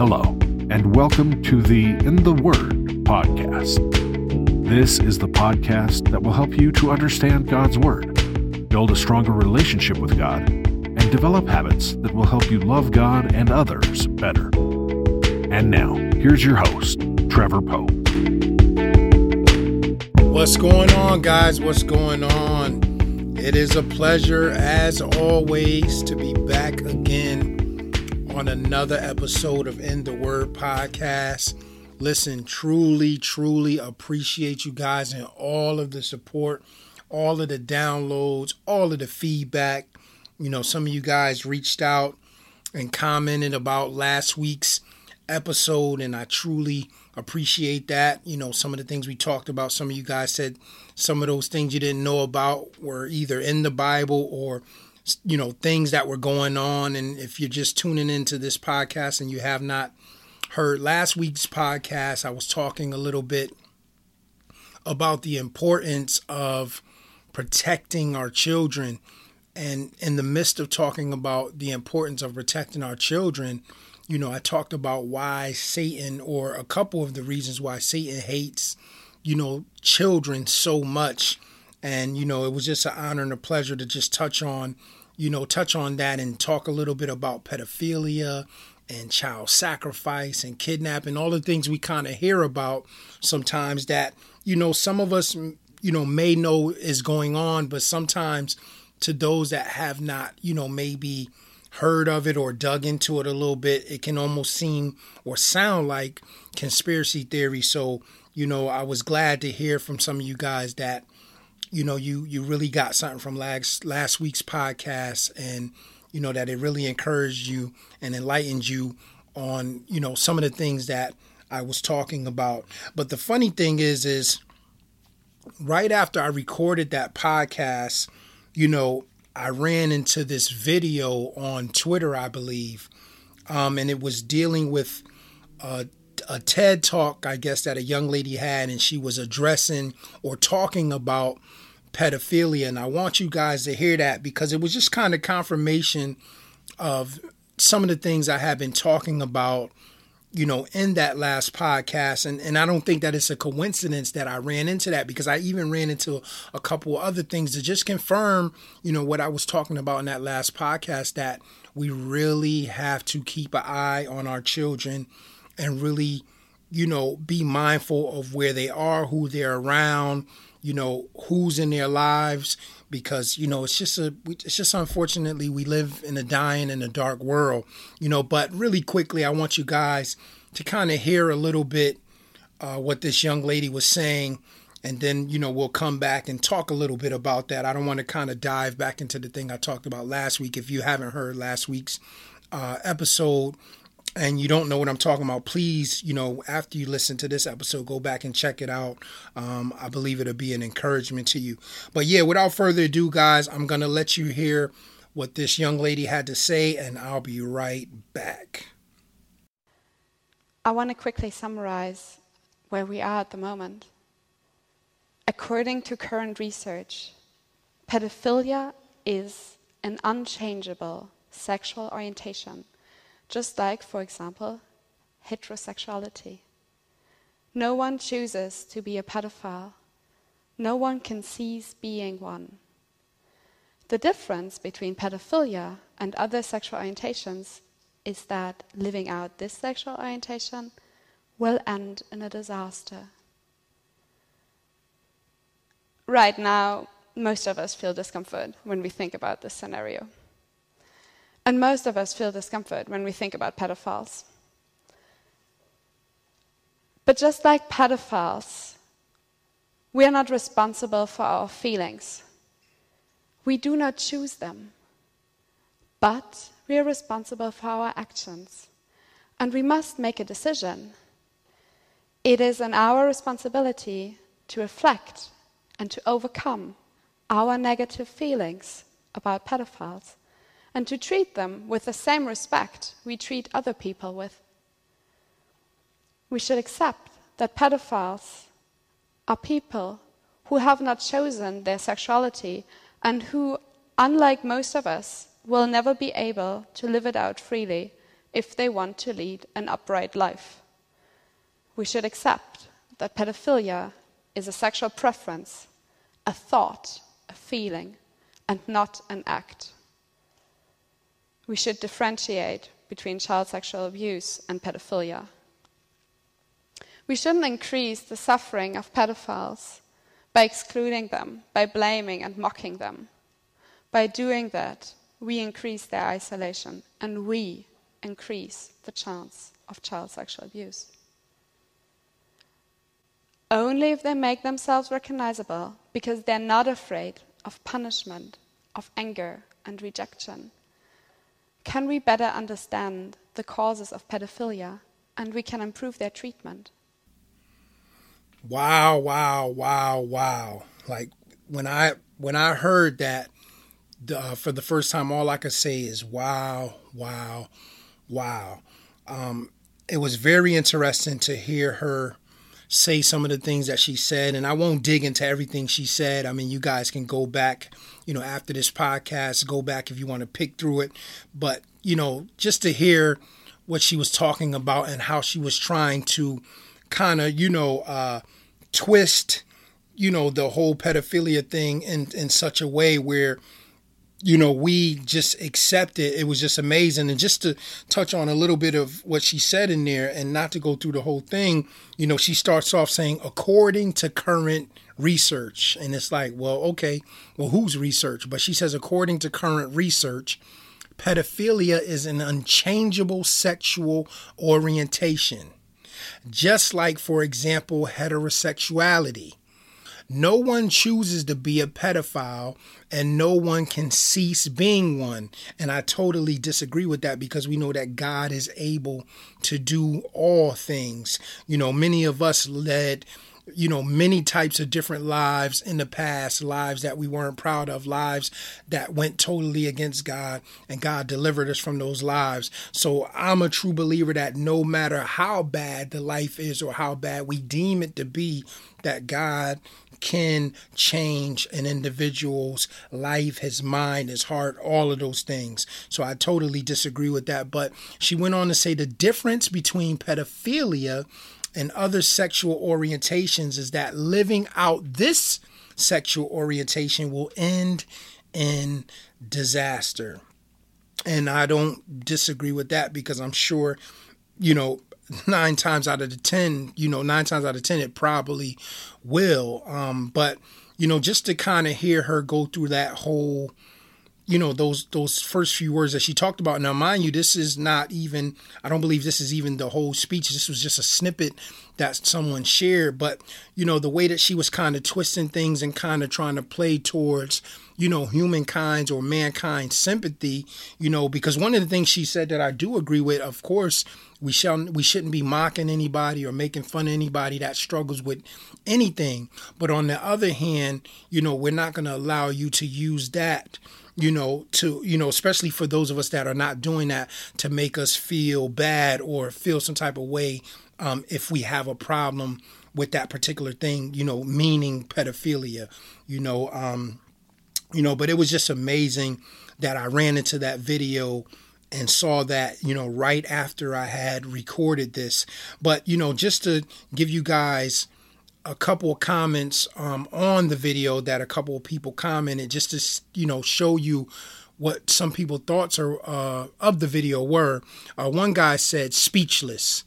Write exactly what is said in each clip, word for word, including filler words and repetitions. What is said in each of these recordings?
Hello, and welcome to the In the Word podcast. This is the podcast that will help you to understand God's Word, build a stronger relationship with God, and develop habits that will help you love God and others better. And now, here's your host, Trevor Pope. What's going on, guys? What's going on? It is a pleasure, as always, to be back again on another episode of In the Word podcast. Listen, truly, truly appreciate you guys and all of the support, all of the downloads, all of the feedback. You know, some of you guys reached out and commented about last week's episode, and I truly appreciate that. You know, some of the things we talked about, some of you guys said some of those things you didn't know about were either in the Bible or, you know, things that were going on. And if you're just tuning into this podcast and you have not heard last week's podcast, I was talking a little bit about the importance of protecting our children. And in the midst of talking about the importance of protecting our children, you know, I talked about why Satan, or a couple of the reasons why Satan hates, you know, children so much. And, you know, it was just an honor and a pleasure to just touch on, you know, touch on that and talk a little bit about pedophilia and child sacrifice and kidnapping, all the things we kind of hear about sometimes that, you know, some of us, you know, may know is going on, but sometimes to those that have not, you know, maybe heard of it or dug into it a little bit, it can almost seem or sound like conspiracy theory. So, you know, I was glad to hear from some of you guys that, you know, you you really got something from last, last week's podcast, and, you know, that it really encouraged you and enlightened you on, you know, some of the things that I was talking about. But the funny thing is, is right after I recorded that podcast, you know, I ran into this video on Twitter, I believe, um, and it was dealing with a, a TED talk, I guess, that a young lady had, and she was addressing or talking about pedophilia. And I want you guys to hear that because it was just kind of confirmation of some of the things I have been talking about, you know, in that last podcast. And, and I don't think that it's a coincidence that I ran into that, because I even ran into a couple other things to just confirm, you know, what I was talking about in that last podcast, that we really have to keep an eye on our children and really, you know, be mindful of where they are, who they're around, you know, who's in their lives, because, you know, it's just a, it's just unfortunately we live in a dying and a dark world, you know. But really quickly, I want you guys to kind of hear a little bit uh, what this young lady was saying. And then, you know, we'll come back and talk a little bit about that. I don't want to kind of dive back into the thing I talked about last week. If you haven't heard last week's uh, episode and you don't know what I'm talking about, please, you know, after you listen to this episode, go back and check it out. Um, I believe it'll be an encouragement to you. But yeah, without further ado, guys, I'm going to let you hear what this young lady had to say, and I'll be right back. I want to quickly summarize where we are at the moment. According to current research, pedophilia is an unchangeable sexual orientation, just like, for example, heterosexuality. No one chooses to be a pedophile. No one can cease being one. The difference between pedophilia and other sexual orientations is that living out this sexual orientation will end in a disaster. Right now, most of us feel discomfort when we think about this scenario. And most of us feel discomfort when we think about pedophiles. But just like pedophiles, we are not responsible for our feelings. We do not choose them. But we are responsible for our actions. And we must make a decision. It is in our responsibility to reflect and to overcome our negative feelings about pedophiles, and to treat them with the same respect we treat other people with. We should accept that pedophiles are people who have not chosen their sexuality and who, unlike most of us, will never be able to live it out freely if they want to lead an upright life. We should accept that pedophilia is a sexual preference, a thought, a feeling, and not an act. We should differentiate between child sexual abuse and pedophilia. We shouldn't increase the suffering of pedophiles by excluding them, by blaming and mocking them. By doing that, we increase their isolation and we increase the chance of child sexual abuse. Only if they make themselves recognizable, because they're not afraid of punishment, of anger and rejection, can we better understand the causes of pedophilia and we can improve their treatment. Wow, wow, wow, wow. Like when I when I heard that uh, for the first time, all I could say is wow, wow, wow. Um, it was very interesting to hear her say some of the things that she said, and I won't dig into everything she said. I mean, you guys can go back, you know, after this podcast, go back if you want to pick through it. But, you know, just to hear what she was talking about and how she was trying to kind of, you know, uh, twist, you know, the whole pedophilia thing in, in such a way where, you know, we just accept it. It was just amazing. And just to touch on a little bit of what she said in there and not to go through the whole thing, you know, she starts off saying, according to current research. And it's like, well, okay, well, who's research? But she says, according to current research, pedophilia is an unchangeable sexual orientation. Just like, for example, heterosexuality. No one chooses to be a pedophile and no one can cease being one. And I totally disagree with that because we know that God is able to do all things. You know, many of us led, you know, many types of different lives in the past, lives that we weren't proud of, lives that went totally against God, and God delivered us from those lives. So I'm a true believer that no matter how bad the life is or how bad we deem it to be, that God can change an individual's life, his mind, his heart, all of those things. So I totally disagree with that. But she went on to say the difference between pedophilia and other sexual orientations is that living out this sexual orientation will end in disaster. And I don't disagree with that because I'm sure, you know, nine times out of the ten, you know, nine times out of ten, it probably will. Um, but, you know, just to kind of hear her go through that whole, you know, those those first few words that she talked about. Now, mind you, this is not even, I don't believe this is even the whole speech. This was just a snippet that someone shared. But, you know, the way that she was kind of twisting things and kind of trying to play towards, you know, humankind's or mankind's sympathy, you know, because one of the things she said that I do agree with, of course, we shall we shouldn't be mocking anybody or making fun of anybody that struggles with anything. But on the other hand, you know, we're not going to allow you to use that, you know, to, you know, especially for those of us that are not doing that, to make us feel bad or feel some type of way um, if we have a problem with that particular thing, you know, meaning pedophilia, you know, um, you know, but it was just amazing that I ran into that video and saw that, you know, right after I had recorded this. But, you know, just to give you guys a couple of comments um, on the video that a couple of people commented, just to, you know, show you what some people's thoughts are, uh, of the video were. Uh, one guy said, speechless.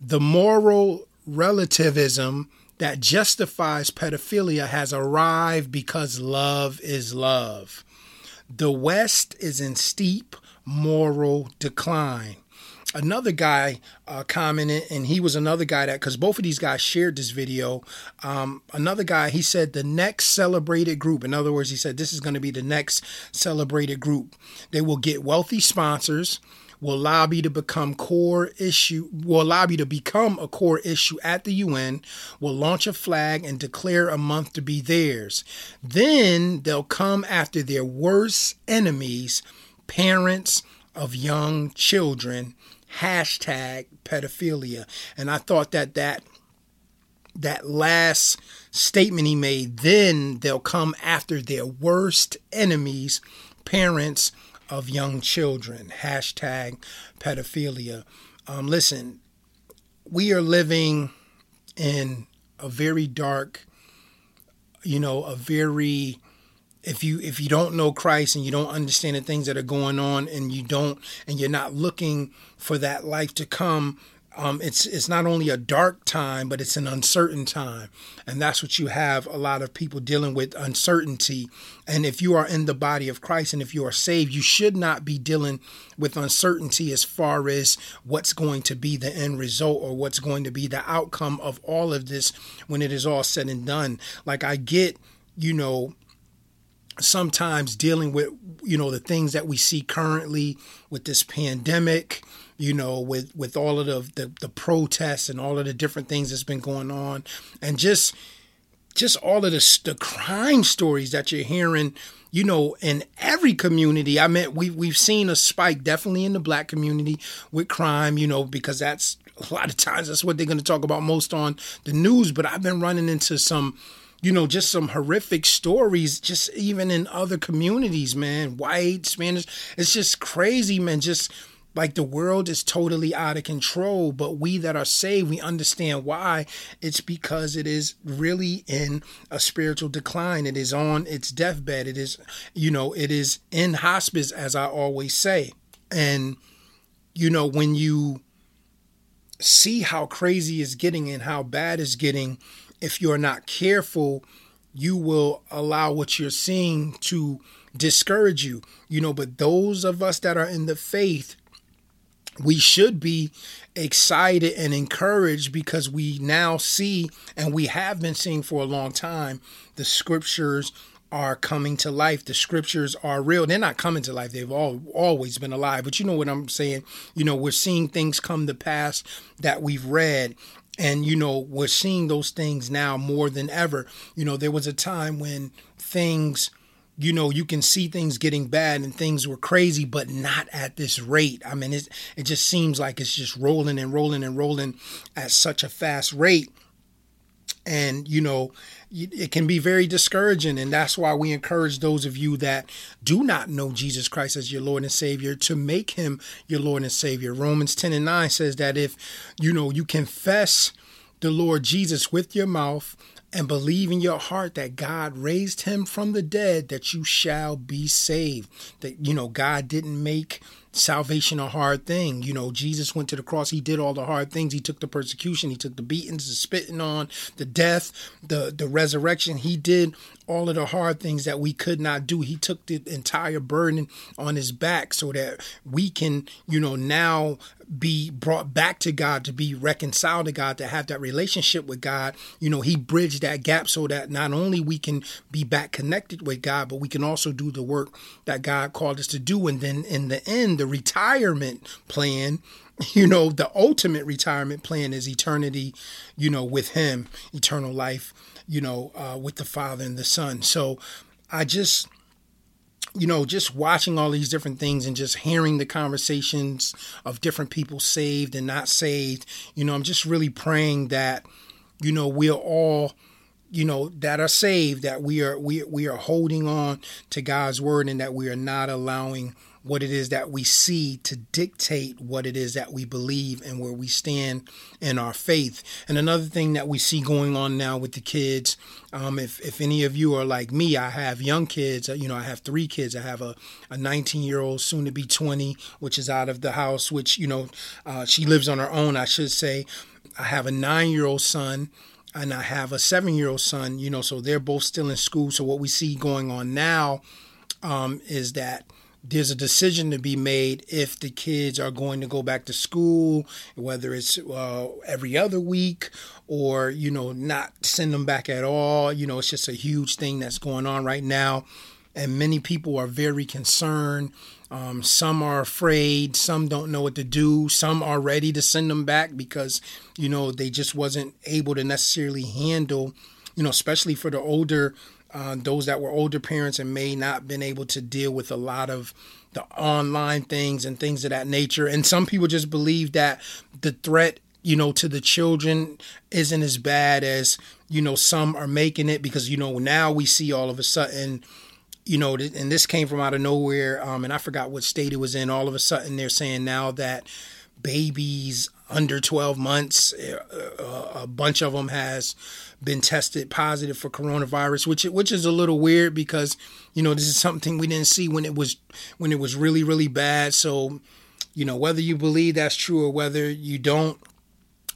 The moral relativism that justifies pedophilia has arrived because love is love. The West is in steep moral decline. Another guy uh, commented, and he was another guy that, because both of these guys shared this video. Um, another guy, he said the next celebrated group. In other words, he said this is going to be the next celebrated group. They will get wealthy sponsors, will lobby to become core issue, will lobby to become a core issue at the U N, will launch a flag and declare a month to be theirs. Then they'll come after their worst enemies, parents of young children. Hashtag pedophilia. And I thought that that that last statement he made, then they'll come after their worst enemies, parents of young children, hashtag pedophilia. Um, listen, we are living in a very dark, you know, a very, if you if you don't know Christ and you don't understand the things that are going on and you don't, and you're not looking for that life to come, um, it's it's not only a dark time, but it's an uncertain time. And that's what you have a lot of people dealing with, uncertainty. And if you are in the body of Christ and if you are saved, you should not be dealing with uncertainty as far as what's going to be the end result or what's going to be the outcome of all of this when it is all said and done. Like, I get, you know, sometimes dealing with, you know, the things that we see currently with this pandemic, you know, with, with all of the, the the protests and all of the different things that's been going on, and just just all of the, the crime stories that you're hearing, you know, in every community. I mean, we, we've seen a spike definitely in the black community with crime, you know, because that's a lot of times that's what they're going to talk about most on the news. But I've been running into some, you know, just some horrific stories, just even in other communities, man, white, Spanish. It's just crazy, man. Just like the world is totally out of control. But we that are saved, we understand why. It's because it is really in a spiritual decline. It is on its deathbed. It is, you know, it is in hospice, as I always say. And, you know, when you see how crazy it's getting and how bad it's getting, if you're not careful, you will allow what you're seeing to discourage you, you know. But those of us that are in the faith, we should be excited and encouraged because we now see, and we have been seeing for a long time, the scriptures are coming to life. The scriptures are real. They're not coming to life. They've all always been alive. But you know what I'm saying? You know, we're seeing things come to pass that we've read. And, you know, we're seeing those things now more than ever. You know, there was a time when things, you know, you can see things getting bad and things were crazy, but not at this rate. I mean, it, it just seems like it's just rolling and rolling and rolling at such a fast rate. And, you know, it can be very discouraging. And that's why we encourage those of you that do not know Jesus Christ as your Lord and Savior to make him your Lord and Savior. Romans ten and nine says that if, you know, you confess the Lord Jesus with your mouth and believe in your heart that God raised him from the dead, that you shall be saved. That, you know, God didn't make salvation a hard thing. You know, Jesus went to the cross. He did all the hard things. He took the persecution. He took the beatings, the spitting on, the death, the, the resurrection. He did all of the hard things that we could not do. He took the entire burden on his back so that we can, you know, now be brought back to God, to be reconciled to God, to have that relationship with God. You know, he bridged that gap so that not only we can be back connected with God, but we can also do the work that God called us to do. And then in the end, the retirement plan, you know, the ultimate retirement plan is eternity, you know, with him, eternal life, you know, uh, with the Father and the Son. So I just, you know, just watching all these different things and just hearing the conversations of different people saved and not saved, you know, I'm just really praying that, you know, we're all, you know, that are saved, that we are, we, we are holding on to God's word and that we are not allowing what it is that we see to dictate what it is that we believe and where we stand in our faith. And another thing that we see going on now with the kids, um, if, if any of you are like me, I have young kids, you know, I have three kids. I have a, a nineteen year old soon to be twenty, which is out of the house, which, you know, uh, she lives on her own, I should say. I have a nine year old son and I have a seven year old son, you know, so they're both still in school. So what we see going on now um, is that there's a decision to be made if the kids are going to go back to school, whether it's uh, every other week or, you know, not send them back at all. You know, it's just a huge thing that's going on right now. And many people are very concerned. Um, some are afraid. Some don't know what to do. Some are ready to send them back because, you know, they just wasn't able to necessarily handle, you know, especially for the older Uh, those that were older parents and may not been able to deal with a lot of the online things and things of that nature. And some people just believe that the threat, you know, to the children isn't as bad as, you know, some are making it because, you know, now we see all of a sudden you know, and this came from out of nowhere, um, and I forgot what state it was in. All of a sudden, they're saying now that babies under twelve months, a bunch of them has been tested positive for coronavirus, which which is a little weird because, you know, this is something we didn't see when it was when it was really, really bad. So, you know, whether you believe that's true or whether you don't,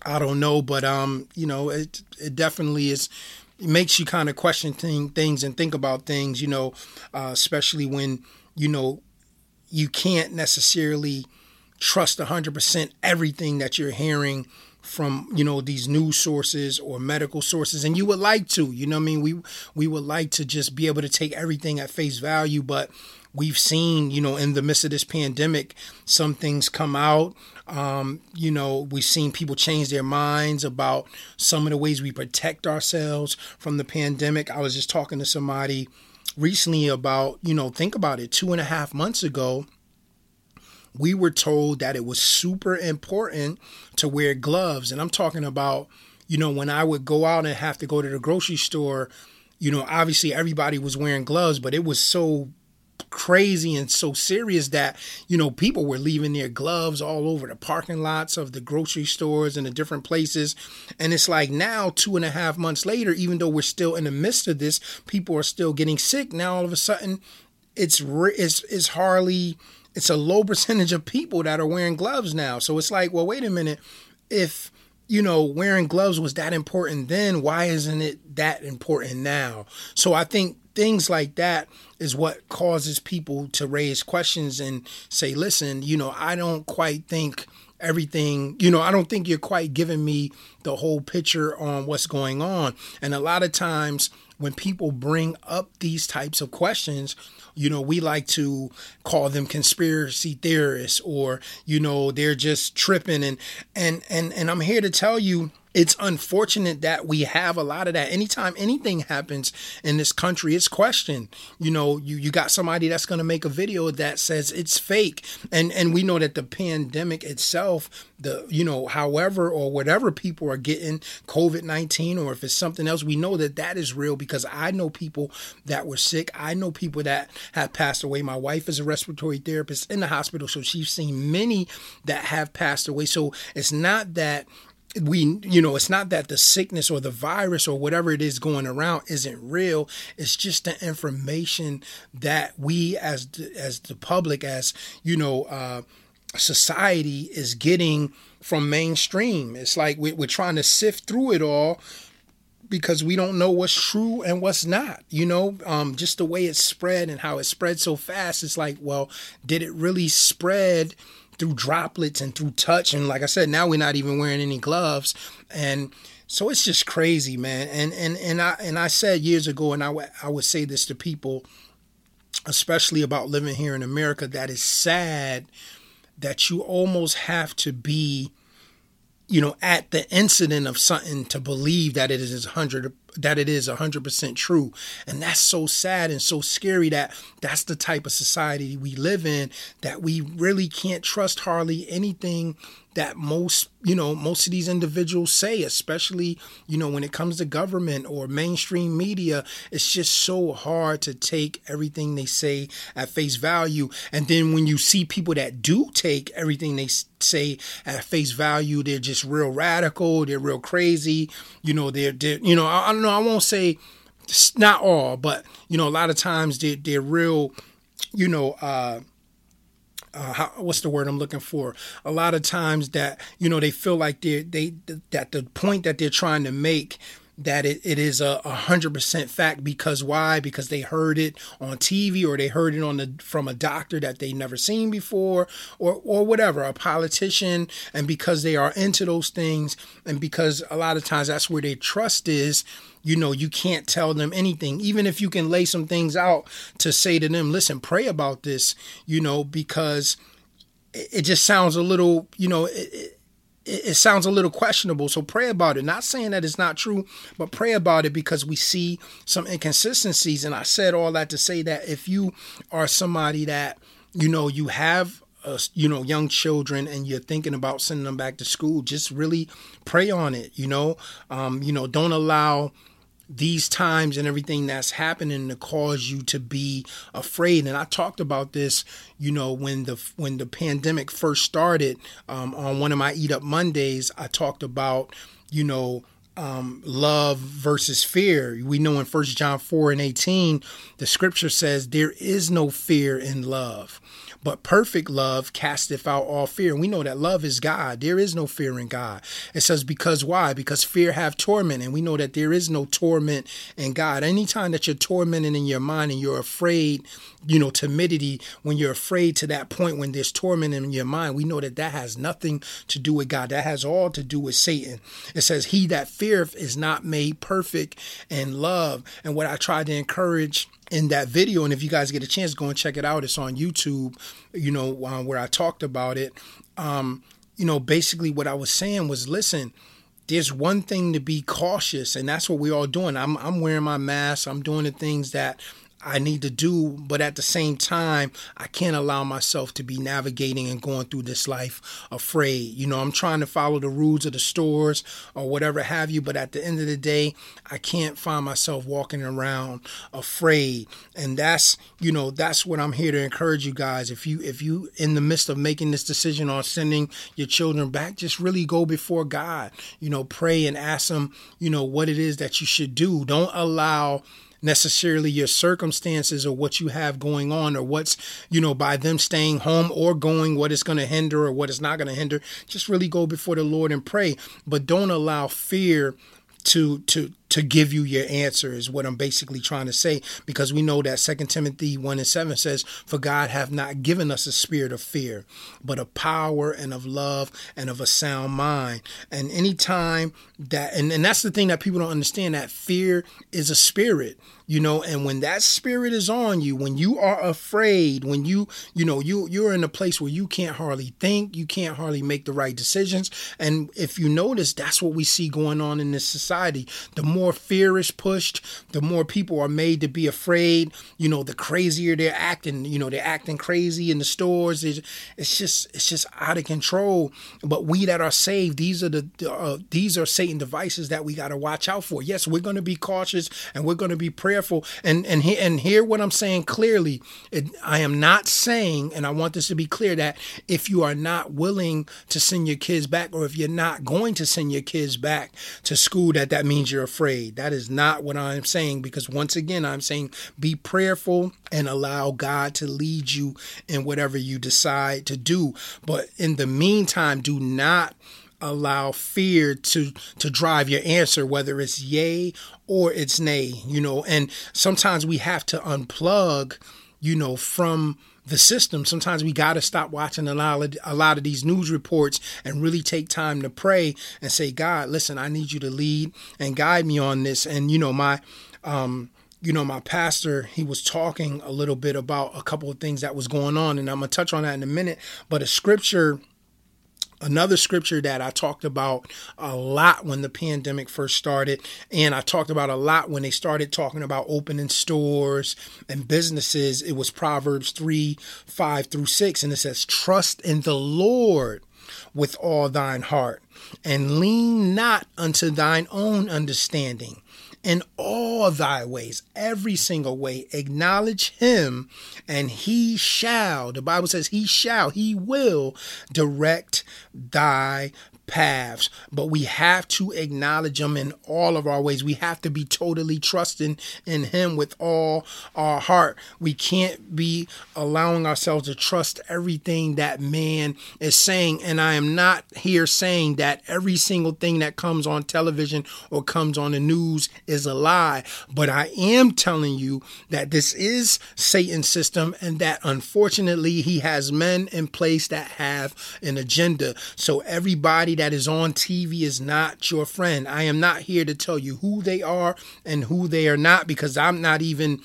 I don't know. But, um, you know, it it definitely is. It makes you kind of question thing, things and think about things, you know, uh, especially when, you know, you can't necessarily trust one hundred percent everything that you're hearing from, you know, these news sources or medical sources. And you would like to, you know what I mean? We we would like to just be able to take everything at face value. But we've seen, you know, in the midst of this pandemic, some things come out. Um, you know, we've seen people change their minds about some of the ways we protect ourselves from the pandemic. I was just talking to somebody recently about, you know, think about it, two and a half months ago, we were told that it was super important to wear gloves. And I'm talking about, you know, when I would go out and have to go to the grocery store, you know, obviously everybody was wearing gloves, but it was so crazy and so serious that, you know, people were leaving their gloves all over the parking lots of the grocery stores and the different places. And it's like now, two and a half months later, even though we're still in the midst of this, people are still getting sick. Now, all of a sudden, it's it's it's hardly it's a low percentage of people that are wearing gloves now. So it's like, well, wait a minute. If, you know, wearing gloves was that important then, why isn't it that important now? So I think things like that is what causes people to raise questions and say, listen, you know, I don't quite think everything, you know, I don't think you're quite giving me the whole picture on what's going on. And a lot of times when people bring up these types of questions, you know, we like to call them conspiracy theorists or, you know, they're just tripping. And and and and I'm here to tell you, it's unfortunate that we have a lot of that. Anytime anything happens in this country, it's questioned. You know, you, you got somebody that's going to make a video that says it's fake. And and we know that the pandemic itself, the, you know, however or whatever people are getting COVID nineteen or if it's something else, we know that that is real because I know people that were sick. I know people that have passed away. My wife is a respiratory therapist in the hospital, so she's seen many that have passed away. So it's not that we, you know, it's not that the sickness or the virus or whatever it is going around isn't real. It's just the information that we as the, as the public, as, you know, uh, society is getting from mainstream. It's like we, we're trying to sift through it all because we don't know what's true and what's not, you know, um, just the way it's spread and how it spread so fast. It's like, well, did it really spread through droplets and through touch? And like I said, now we're not even wearing any gloves. And so it's just crazy, man. And, and, and I, and I said years ago, and I, w- I would say this to people, especially about living here in America, that it's sad that you almost have to be, you know, at the incident of something to believe that it is one hundred, that it is one hundred percent true. And that's so sad and so scary that that's the type of society we live in, that we really can't trust hardly anything that most, you know, most of these individuals say, especially, you know, when it comes to government or mainstream media. It's just so hard to take everything they say at face value. And then when you see people that do take everything they say at face value, they're just real radical, they're real crazy, you know, they're, they're you know, I, I don't know, I won't say not all, but, you know, a lot of times they're, they're real, you know, uh, Uh, how, what's the word I'm looking for? A lot of times that, you know, they feel like they they that the point that they're trying to make, that it, it is a one hundred percent fact. Because why? Because they heard it on T V or they heard it on the from a doctor that they've never seen before or or whatever, a politician. And because they are into those things and because a lot of times that's where their trust is, you know, you can't tell them anything, even if you can lay some things out to say to them, listen, pray about this, you know, because it, it just sounds a little, you know, it, it, it sounds a little questionable. So pray about it. Not saying that it's not true, but pray about it because we see some inconsistencies. And I said all that to say that if you are somebody that, you know, you have, uh, you know, young children and you're thinking about sending them back to school, just really pray on it. You know, um, you know, don't allow these times and everything that's happening to cause you to be afraid. And I talked about this, you know, when the when the pandemic first started, um, on one of my Eat Up Mondays, I talked about, you know, um, love versus fear. We know in First John four and eighteen, the scripture says there is no fear in love, but perfect love casteth out all fear. And we know that love is God. There is no fear in God. It says, because why? Because fear have torment. And we know that there is no torment in God. Anytime that you're tormented in your mind and you're afraid, you know, timidity, when you're afraid to that point, when there's torment in your mind, we know that that has nothing to do with God. That has all to do with Satan. It says, he that feareth is not made perfect in love. And what I try to encourage in that video, and if you guys get a chance, go and check it out. It's on YouTube, you know, um, where I talked about it. Um, you know, basically what I was saying was, listen, there's one thing to be cautious, and that's what we're all doing. I'm, I'm wearing my mask. I'm doing the things that I need to do, but at the same time, I can't allow myself to be navigating and going through this life afraid. You know, I'm trying to follow the rules of the stores or whatever have you, but at the end of the day, I can't find myself walking around afraid. And that's, you know, that's what I'm here to encourage you guys. If you, if you in the midst of making this decision on sending your children back, just really go before God, you know, pray and ask him, you know, what it is that you should do. Don't allow necessarily your circumstances or what you have going on or what's, you know, by them staying home or going, what it's going to hinder or what it's not going to hinder. Just really go before the Lord and pray, but don't allow fear to, to, to give you your answer is what I'm basically trying to say, because we know that Second Timothy one and seven says, for God hath not given us a spirit of fear, but of power and of love and of a sound mind. And any time that, and, and that's the thing that people don't understand, that fear is a spirit, you know, and when that spirit is on you, when you are afraid, when you, you know, you, you're in a place where you can't hardly think, you can't hardly make the right decisions. And if you notice, that's what we see going on in this society. The more The more fear is pushed, the more people are made to be afraid, you know, the crazier they're acting, you know, they're acting crazy in the stores. It's, it's just it's just out of control. But we that are saved, these are the uh, these are Satan devices that we got to watch out for. Yes, we're going to be cautious and we're going to be prayerful. And and, he, and hear what I'm saying clearly. It, I am not saying, and I want this to be clear, that if you are not willing to send your kids back or if you're not going to send your kids back to school, that that means you're afraid. That is not what I'm saying, because once again, I'm saying be prayerful and allow God to lead you in whatever you decide to do. But in the meantime, do not allow fear to to drive your answer, whether it's yay or it's nay, you know, and sometimes we have to unplug, you know, from the system. Sometimes we got to stop watching a lot, of, a lot of these news reports and really take time to pray and say, God, listen, I need you to lead and guide me on this. And, you know, my, um, you know, my pastor, he was talking a little bit about a couple of things that was going on, and I'm going to touch on that in a minute. But a scripture, another scripture that I talked about a lot when the pandemic first started, and I talked about a lot when they started talking about opening stores and businesses, it was Proverbs three, five through six. And it says, trust in the Lord with all thine heart and lean not unto thine own understanding. In all thy ways, every single way, acknowledge him, and he shall, the Bible says he shall, he will direct thy paths. But we have to acknowledge him in all of our ways. We have to be totally trusting in him with all our heart. We can't be allowing ourselves to trust everything that man is saying. And I am not here saying that every single thing that comes on television or comes on the news is a lie, but I am telling you that this is Satan's system, and that unfortunately he has men in place that have an agenda. So everybody that is on T V is not your friend. I am not here to tell you who they are and who they are not, because I'm not even,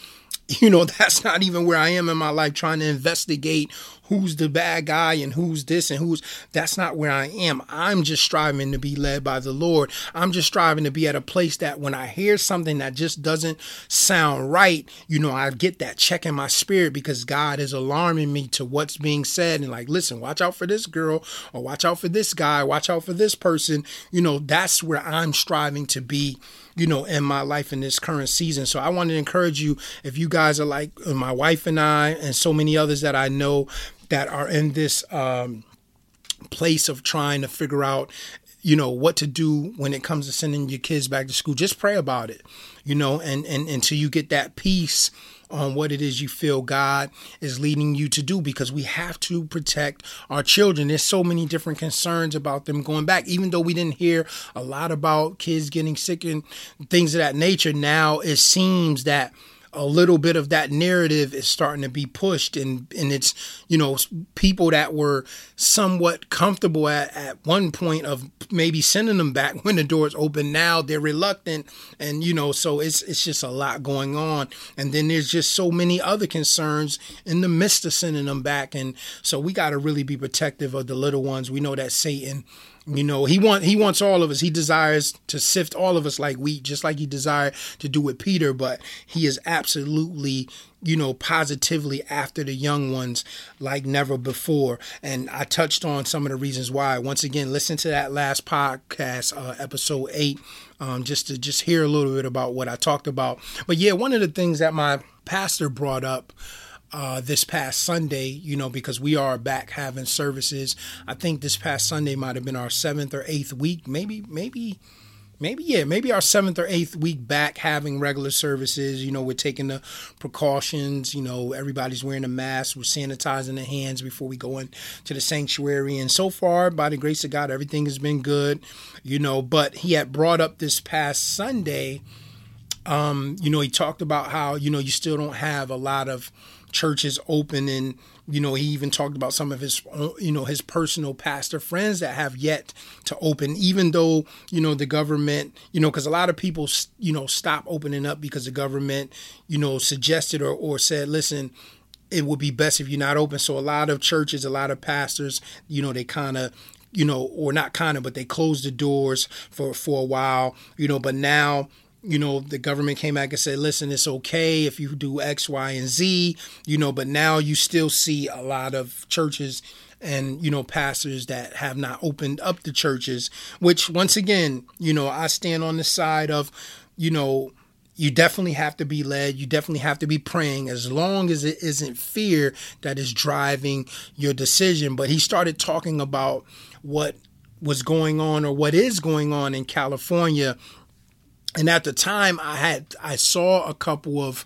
you know, that's not even where I am in my life, trying to investigate who's the bad guy and who's this and who's, that's not where I am. I'm just striving to be led by the Lord. I'm just striving to be at a place that when I hear something that just doesn't sound right, you know, I get that check in my spirit because God is alarming me to what's being said. And like, listen, watch out for this girl, or watch out for this guy, watch out for this person. You know, that's where I'm striving to be, you know, in my life in this current season. So I want to encourage you, if you guys are like my wife and I, and so many others that I know that are in this um, place of trying to figure out, you know, what to do when it comes to sending your kids back to school, just pray about it, you know, and, and until you get that peace on what it is you feel God is leading you to do, because we have to protect our children. There's so many different concerns about them going back. Even though we didn't hear a lot about kids getting sick and things of that nature, now it seems that a little bit of that narrative is starting to be pushed, and, and it's, you know, people that were somewhat comfortable at, at one point of maybe sending them back when the doors open. Now they're reluctant. And, you know, so it's, it's just a lot going on. And then there's just so many other concerns in the midst of sending them back. And so we got to really be protective of the little ones. We know that Satan, you know, he want he wants all of us. He desires to sift all of us like wheat, just like he desired to do with Peter. But he is absolutely, you know, positively after the young ones like never before. And I touched on some of the reasons why. Once again, listen to that last podcast, uh, episode eight, um, just to just hear a little bit about what I talked about. But yeah, one of the things that my pastor brought up Uh, this past Sunday, you know, because we are back having services. I think this past Sunday might have been our seventh or eighth week, maybe, maybe, maybe, yeah, maybe our seventh or eighth week back having regular services. You know, we're taking the precautions, you know, everybody's wearing a mask, we're sanitizing their hands before we go into the sanctuary. And so far, by the grace of God, everything has been good, you know, but he had brought up this past Sunday, um, you know, he talked about how, you know, you still don't have a lot of churches open, and you know, he even talked about some of his, you know, his personal pastor friends that have yet to open, even though, you know, the government, you know, because a lot of people, you know, stop opening up because the government, you know, suggested or, or said, listen, it would be best if you're not open. So a lot of churches, a lot of pastors, you know, they kind of, you know, or not kind of, but they closed the doors for, for a while, you know, but now, you know, the government came back and said, listen, it's okay if you do X, Y, and Z, you know, but now you still see a lot of churches and, you know, pastors that have not opened up the churches, which once again, you know, I stand on the side of, you know, you definitely have to be led. You definitely have to be praying, as long as it isn't fear that is driving your decision. But he started talking about what was going on or what is going on in California. And at the time I had, I saw a couple of,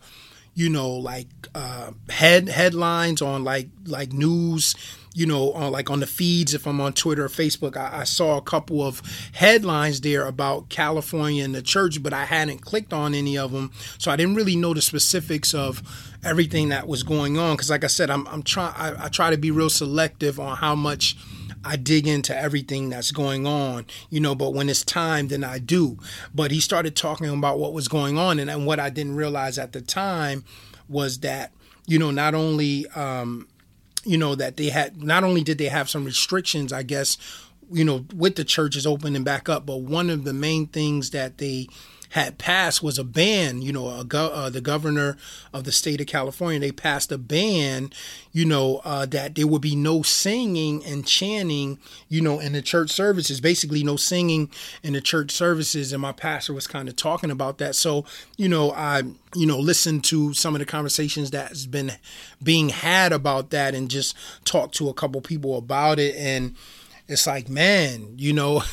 you know, like uh, head headlines on like like news, you know, on like on the feeds. If I'm on Twitter or Facebook, I, I saw a couple of headlines there about California and the church, but I hadn't clicked on any of them. So I didn't really know the specifics of everything that was going on. Because like I said, I'm, I'm try, I, I try to be real selective on how much I dig into everything that's going on, you know, but when it's time, then I do. But he started talking about what was going on. And, and what I didn't realize at the time was that, you know, not only, um, you know, that they had, not only did they have some restrictions, I guess, you know, with the churches opening back up, but one of the main things that they had passed was a ban. You know, a go, uh, the governor of the state of California, they passed a ban, you know, uh, that there would be no singing and chanting, you know, in the church services, basically no singing in the church services. And my pastor was kind of talking about that. So, you know, I, you know, listened to some of the conversations that's been being had about that and just talked to a couple people about it. And it's like, man, you know,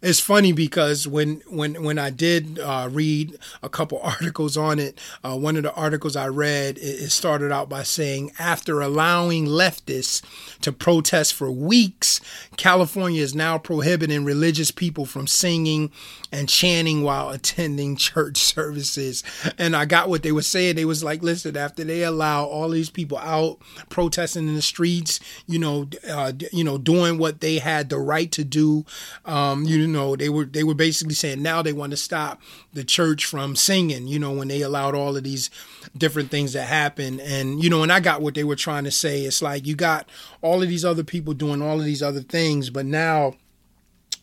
it's funny because when when when I did uh, read a couple articles on it, uh, one of the articles I read, it, it started out by saying, after allowing leftists to protest for weeks, California is now prohibiting religious people from singing and chanting while attending church services. And I got what they were saying. They was like, listen, after they allow all these people out protesting in the streets, you know, uh, you know, doing what they had the right to do, um, you know, you know, they were they were basically saying now they want to stop the church from singing, you know, when they allowed all of these different things that happen. And, you know, and I got what they were trying to say. It's like you got all of these other people doing all of these other things. But now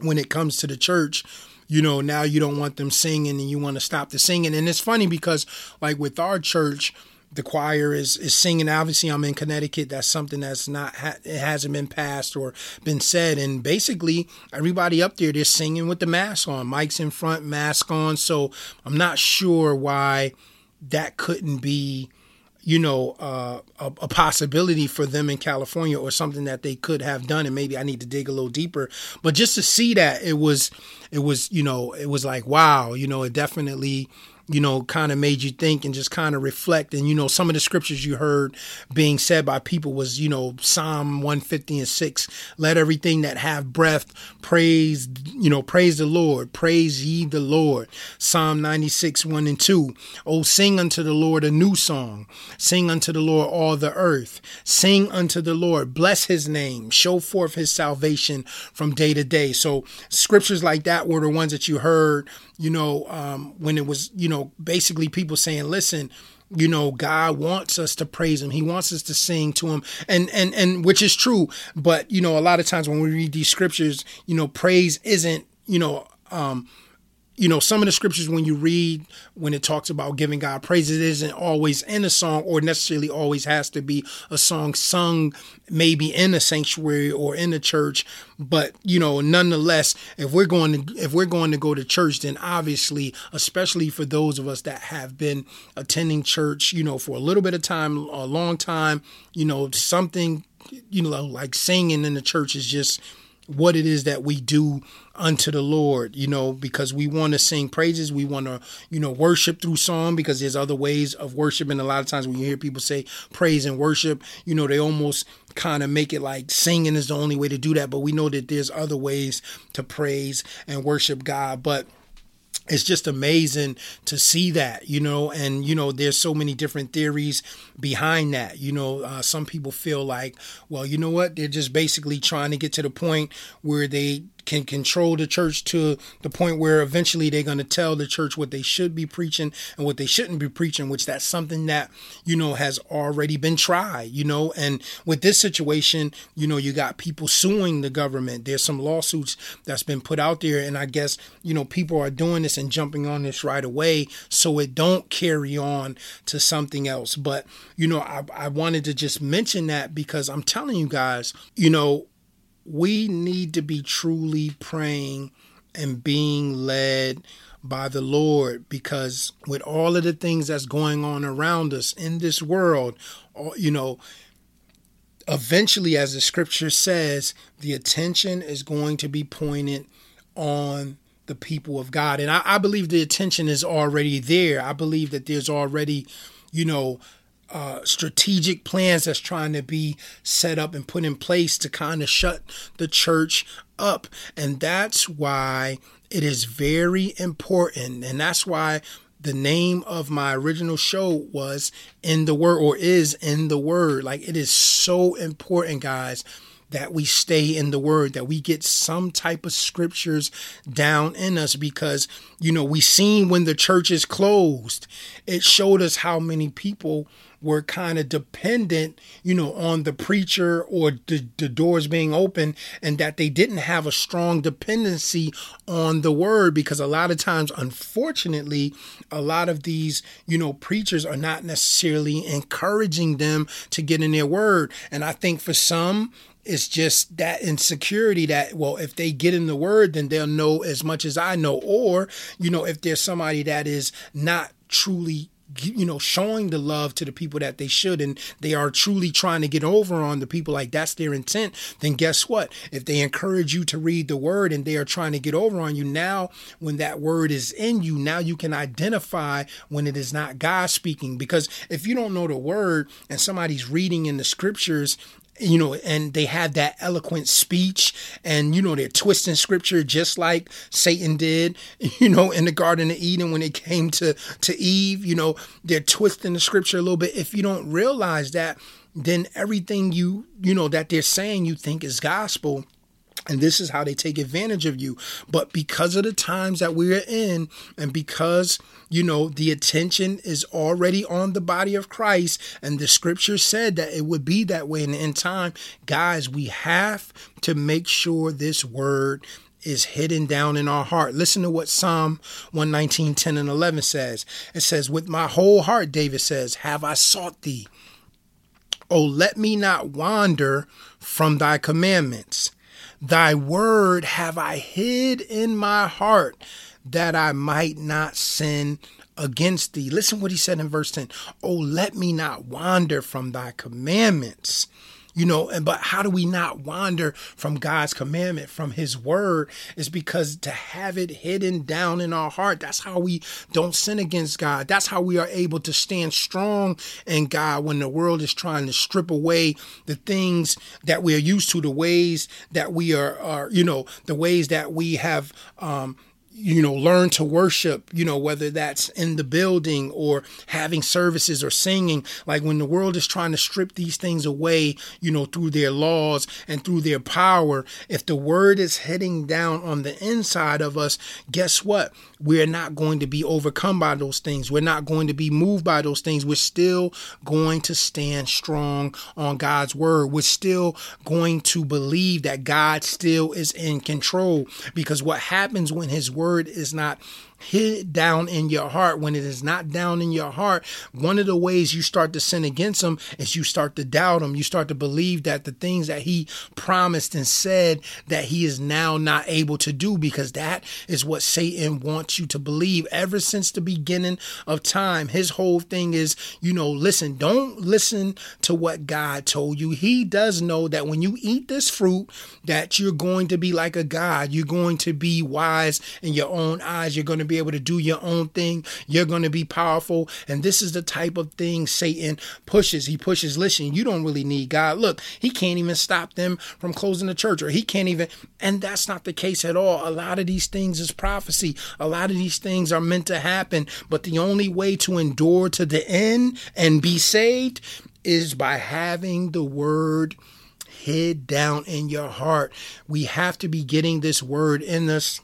when it comes to the church, you know, now you don't want them singing and you want to stop the singing. And it's funny because like with our church, the choir is, is singing. Obviously, I'm in Connecticut. That's something that's not, ha- it hasn't been passed or been said. And basically, everybody up there, they're singing with the mask on. Mic's in front, mask on. So I'm not sure why that couldn't be, you know, uh, a, a possibility for them in California or something that they could have done. And maybe I need to dig a little deeper. But just to see that, it was, it was, you know, it was like, wow, you know, it definitely, you know, kind of made you think and just kind of reflect. And, you know, some of the scriptures you heard being said by people was, you know, Psalm one fifty and six, let everything that have breath praise, you know, praise the Lord, praise ye the Lord. Psalm ninety-six, one and two. Oh, sing unto the Lord a new song. Sing unto the Lord all the earth. Sing unto the Lord, bless his name, show forth his salvation from day to day. So scriptures like that were the ones that you heard, you know, um, when it was, you know, basically people saying, listen, you know, God wants us to praise him. He wants us to sing to him. And, and, and which is true. But, you know, a lot of times when we read these scriptures, you know, praise isn't, you know, um, you know, some of the scriptures when you read, when it talks about giving God praise, it isn't always in a song or necessarily always has to be a song sung maybe in a sanctuary or in a church. But, you know, nonetheless, if we're going to if we're going to go to church, then obviously, especially for those of us that have been attending church, you know, for a little bit of time, a long time, you know, something, you know, like singing in the church is just what it is that we do unto the Lord, you know, because we want to sing praises. We want to, you know, worship through song because there's other ways of worship. And a lot of times when you hear people say praise and worship, you know, they almost kind of make it like singing is the only way to do that. But we know that there's other ways to praise and worship God. But it's just amazing to see that, you know, and, you know, there's so many different theories behind that. You know, uh, some people feel like, well, you know what, they're just basically trying to get to the point where they can control the church to the point where eventually they're going to tell the church what they should be preaching and what they shouldn't be preaching, which that's something that, you know, has already been tried, you know. And with this situation, you know, you got people suing the government. There's some lawsuits that's been put out there. And I guess, you know, people are doing this and jumping on this right away so it don't carry on to something else. But, you know, I, I wanted to just mention that because I'm telling you guys, you know, we need to be truly praying and being led by the Lord, because with all of the things that's going on around us in this world, you know, eventually, as the scripture says, the attention is going to be pointed on the people of God. And I, I believe the attention is already there. I believe that there's already, you know, Uh, strategic plans that's trying to be set up and put in place to kind of shut the church up. And that's why it is very important. And that's why the name of my original show was In the Word, or is In the Word. Like, it is so important, guys, that we stay in the Word, that we get some type of scriptures down in us, because, you know, we seen when the church is closed, it showed us how many people were kind of dependent, you know, on the preacher or the, the doors being open, and that they didn't have a strong dependency on the Word, because a lot of times, unfortunately, a lot of these, you know, preachers are not necessarily encouraging them to get in their Word. And I think for some, it's just that insecurity that, well, if they get in the Word, then they'll know as much as I know. Or, you know, if there's somebody that is not truly, you know, showing the love to the people that they should, and they are truly trying to get over on the people, like that's their intent, then guess what? If they encourage you to read the Word and they are trying to get over on you, now when that word is in you, now you can identify when it is not God speaking. Because if you don't know the Word and somebody's reading in the scriptures, you know, and they have that eloquent speech and, you know, they're twisting scripture just like Satan did, you know, in the Garden of Eden when it came to, to Eve, you know, they're twisting the scripture a little bit. If you don't realize that, then everything you, you know, that they're saying you think is gospel, And this is how they take advantage of you. But because of the times that we're in, and because, you know, the attention is already on the body of Christ, and the scripture said that it would be that way in the end time, guys, we have to make sure this word is hidden down in our heart. Listen to what Psalm one nineteen, ten and eleven says. It says, with my whole heart, David says, have I sought thee. Oh, let me not wander from thy commandments. Thy word have I hid in my heart that I might not sin against thee. Listen what he said in verse ten. Oh, let me not wander from thy commandments. You know, and but how do we not wander from God's commandment, from his word? Is because to have it hidden down in our heart. That's how we don't sin against God. That's how we are able to stand strong in God when the world is trying to strip away the things that we are used to, the ways that we are, are you know, the ways that we have, um, you know, learn to worship, you know, whether that's in the building or having services or singing. Like when the world is trying to strip these things away, you know, through their laws and through their power, if the word is heading down on the inside of us, guess what? We're not going to be overcome by those things. We're not going to be moved by those things. We're still going to stand strong on God's word. We're still going to believe that God still is in control, because what happens when his word Word is not hid down in your heart, when it is not down in your heart, one of the ways you start to sin against him is you start to doubt him. You start to believe that the things that he promised and said that he is now not able to do, because that is what Satan wants you to believe. Ever since the beginning of time, his whole thing is, you know, listen, don't listen to what God told you. He does know that when you eat this fruit, that you're going to be like a god. You're going to be wise in your own eyes. You're going to be able to do your own thing. You're going to be powerful. And this is the type of thing Satan pushes. He pushes, listen, you don't really need God. Look, he can't even stop them from closing the church, or he can't even. And that's not the case at all. A lot of these things is prophecy. A lot of these things are meant to happen. But the only way to endure to the end and be saved is by having the word hid down in your heart. We have to be getting this word in us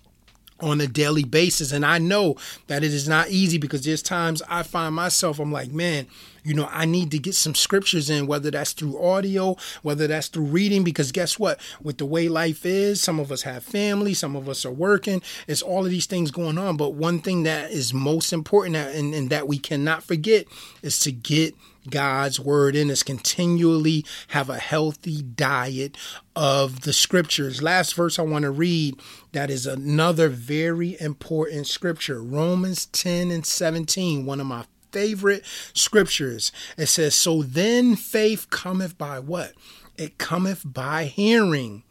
on a daily basis. And I know that it is not easy, because there's times I find myself, I'm like, man, you know, I need to get some scriptures in, whether that's through audio, whether that's through reading, because guess what? With the way life is, some of us have family, some of us are working. It's all of these things going on. But one thing that is most important and, and that we cannot forget is to get God's word in us, continually have a healthy diet of the scriptures. Last verse I want to read, that is another very important scripture, Romans ten and seventeen, one of my favorite scriptures. It says, so then faith cometh by what? It cometh by hearing.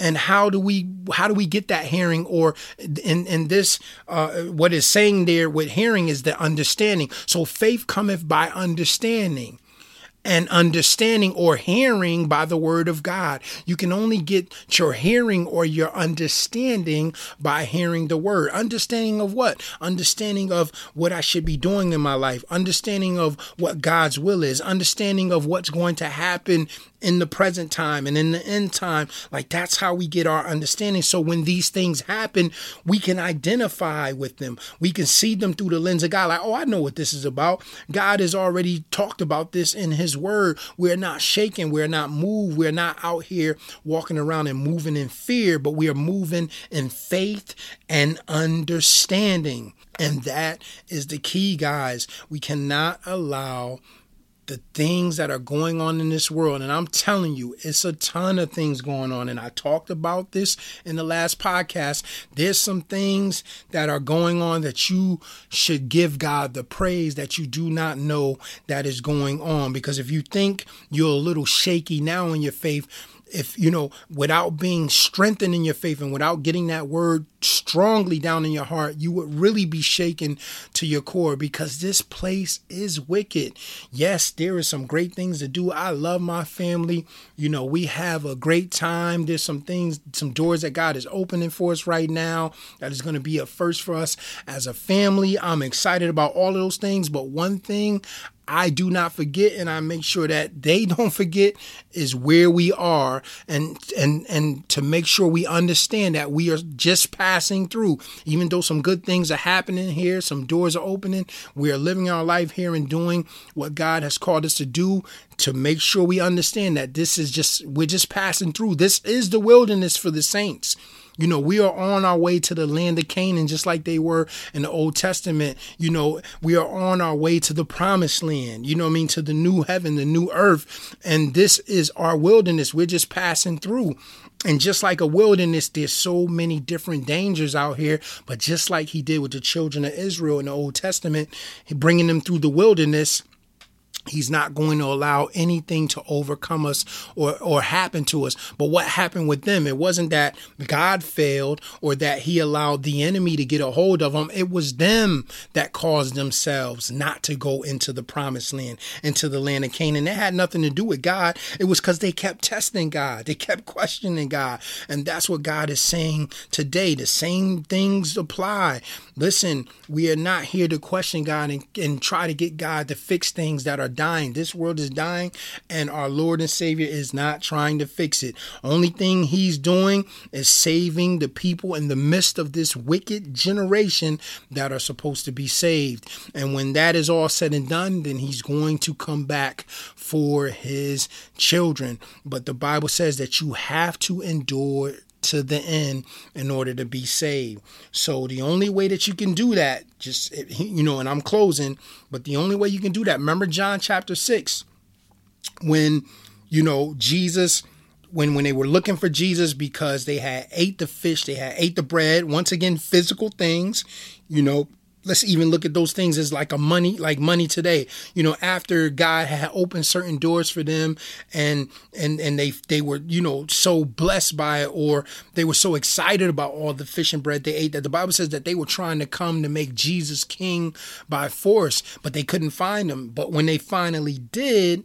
And how do we how do we get that hearing? Or in, in this, uh, what is saying there with hearing is the understanding. So faith cometh by understanding, and understanding or hearing by the word of God. You can only get your hearing or your understanding by hearing the word. Understanding of what? Understanding of what I should be doing in my life. Understanding of what God's will is. Understanding of what's going to happen in the present time and in the end time. Like, that's how we get our understanding. So when these things happen, we can identify with them. We can see them through the lens of God. Like, oh, I know what this is about. God has already talked about this in his word. We're not shaken. We're not moved. We're not out here walking around and moving in fear, but we are moving in faith and understanding. And that is the key, guys. We cannot allow the things that are going on in this world. And I'm telling you, it's a ton of things going on. And I talked about this in the last podcast. There's some things that are going on that you should give God the praise that you do not know that is going on. Because if you think you're a little shaky now in your faith, if, you know, without being strengthened in your faith and without getting that word strongly down in your heart, you would really be shaken to your core, because this place is wicked. Yes, there is some great things to do. I love my family. You know, we have a great time. There's some things, some doors that God is opening for us right now that is going to be a first for us as a family. I'm excited about all of those things. But one thing I do not forget, and I make sure that they don't forget, is where we are, and and and to make sure we understand that we are just passing through. Even though some good things are happening here, some doors are opening, we are living our life here and doing what God has called us to do, to make sure we understand that this is just, we're just passing through. This is the wilderness for the saints. You know, we are on our way to the land of Canaan, just like they were in the Old Testament. You know, we are on our way to the promised land, you know what I mean, to the new heaven, the new earth. And this is our wilderness. We're just passing through. And just like a wilderness, there's so many different dangers out here. But just like he did with the children of Israel in the Old Testament, bringing them through the wilderness, he's not going to allow anything to overcome us or, or happen to us. But what happened with them? It wasn't that God failed or that he allowed the enemy to get a hold of them. It was them that caused themselves not to go into the promised land, into the land of Canaan. That had nothing to do with God. It was because they kept testing God. They kept questioning God. And that's what God is saying today. The same things apply. Listen, we are not here to question God and, and try to get God to fix things that are dying. This world is dying, and our Lord and Savior is not trying to fix it. Only thing he's doing is saving the people in the midst of this wicked generation that are supposed to be saved. And when that is all said and done, then he's going to come back for his children. But the Bible says that you have to endure to the end in order to be saved. So the only way that you can do that, just, you know, and I'm closing, but the only way you can do that, remember John chapter six, when, you know, Jesus, when, when they were looking for Jesus, because they had ate the fish, they had ate the bread, once again, physical things, you know. Let's even look at those things as like a money, like money today, you know, after God had opened certain doors for them, and, and, and they, they were, you know, so blessed by it, or they were so excited about all the fish and bread they ate, that the Bible says that they were trying to come to make Jesus king by force, but they couldn't find him. But when they finally did,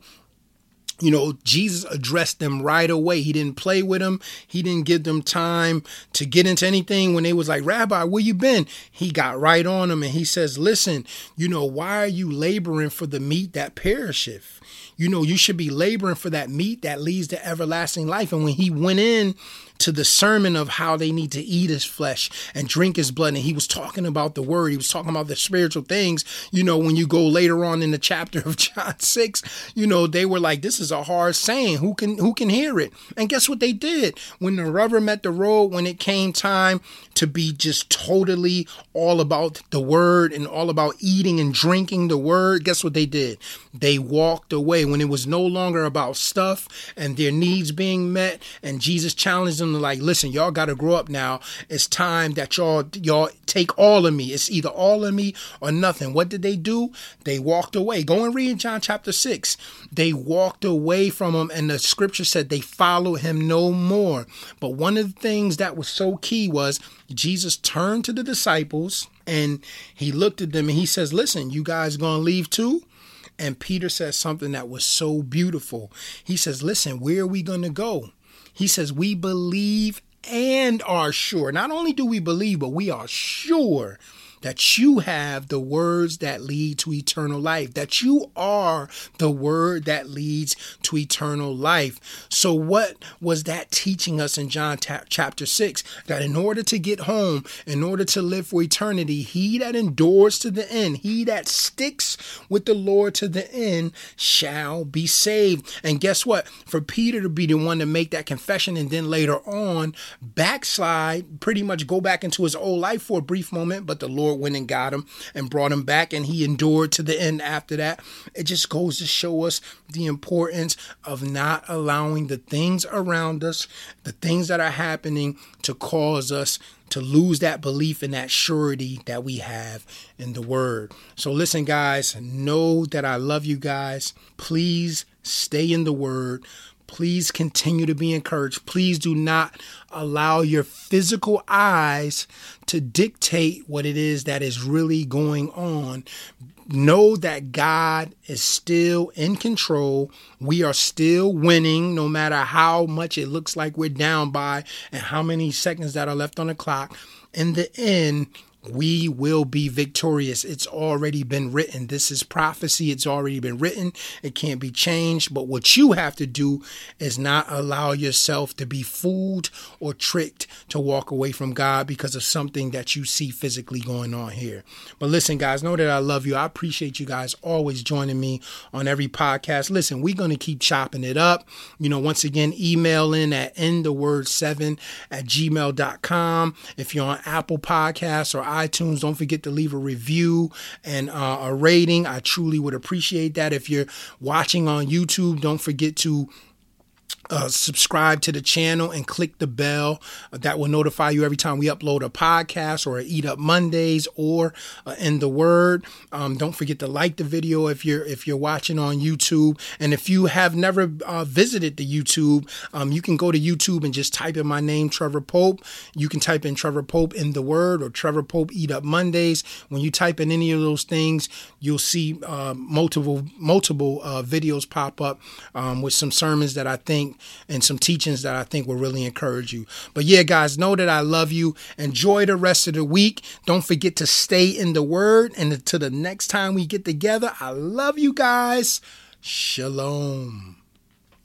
you know, Jesus addressed them right away. He didn't play with them. He didn't give them time to get into anything. When they was like, Rabbi, where you been? He got right on them. And he says, listen, you know, why are you laboring for the meat that perisheth? You know, you should be laboring for that meat that leads to everlasting life. And when he went in to the sermon of how they need to eat his flesh and drink his blood, and he was talking about the word, he was talking about the spiritual things, you know, when you go later on in the chapter of John six, you know, they were like, this is a hard saying. Who can, who can hear it? And guess what they did? When the rubber met the road, when it came time to be just totally all about the word and all about eating and drinking the word, guess what they did? They walked away. When it was no longer about stuff and their needs being met, and Jesus challenged them, like, listen, y'all got to grow up now. It's time that y'all y'all take all of me. It's either all of me or nothing. What did they do? They walked away. Go and read John chapter six. They walked away from him, and the scripture said they followed him no more. But one of the things that was so key was Jesus turned to the disciples and he looked at them and he says, listen, you guys gonna leave too? And Peter says something that was so beautiful. He says, listen, where are we gonna go? He says, we believe and are sure. Not only do we believe, but we are sure that you have the words that lead to eternal life, that you are the word that leads to eternal life. So what was that teaching us in John t- chapter six? That in order to get home, in order to live for eternity, he that endures to the end, he that sticks with the Lord to the end shall be saved. And guess what? For Peter to be the one to make that confession and then later on backslide, pretty much go back into his old life for a brief moment, but the Lord went and got him and brought him back, and he endured to the end after that. It just goes to show us the importance of not allowing the things around us, the things that are happening, to cause us to lose that belief and that surety that we have in the word. So listen, guys, know that I love you guys. Please stay in the word. Please continue to be encouraged. Please do not allow your physical eyes to dictate what it is that is really going on. Know that God is still in control. We are still winning, no matter how much it looks like we're down by and how many seconds that are left on the clock. In the end, we will be victorious. It's already been written. This is prophecy. It's already been written. It can't be changed. But what you have to do is not allow yourself to be fooled or tricked to walk away from God because of something that you see physically going on here. But listen, guys, know that I love you. I appreciate you guys always joining me on every podcast. Listen, we're going to keep chopping it up. You know, once again, email in at in the word seven at gmail dot com. If you're on Apple Podcasts or iTunes, don't forget to leave a review and uh, a rating. I truly would appreciate that. If you're watching on YouTube, don't forget to Uh, subscribe to the channel and click the bell. Uh, that will notify you every time we upload a podcast or a Eat Up Mondays or uh, In the Word. Um, don't forget to like the video if you're if you're watching on YouTube. And if you have never uh, visited the YouTube, um, you can go to YouTube and just type in my name, Trevor Pope. You can type in Trevor Pope In the Word or Trevor Pope Eat Up Mondays. When you type in any of those things, you'll see uh, multiple multiple uh, videos pop up um, with some sermons that I think. And some teachings that I think will really encourage you. But yeah, guys, know that I love you. Enjoy the rest of the week. Don't forget to stay in the Word. And until the next time we get together, I love you guys. Shalom.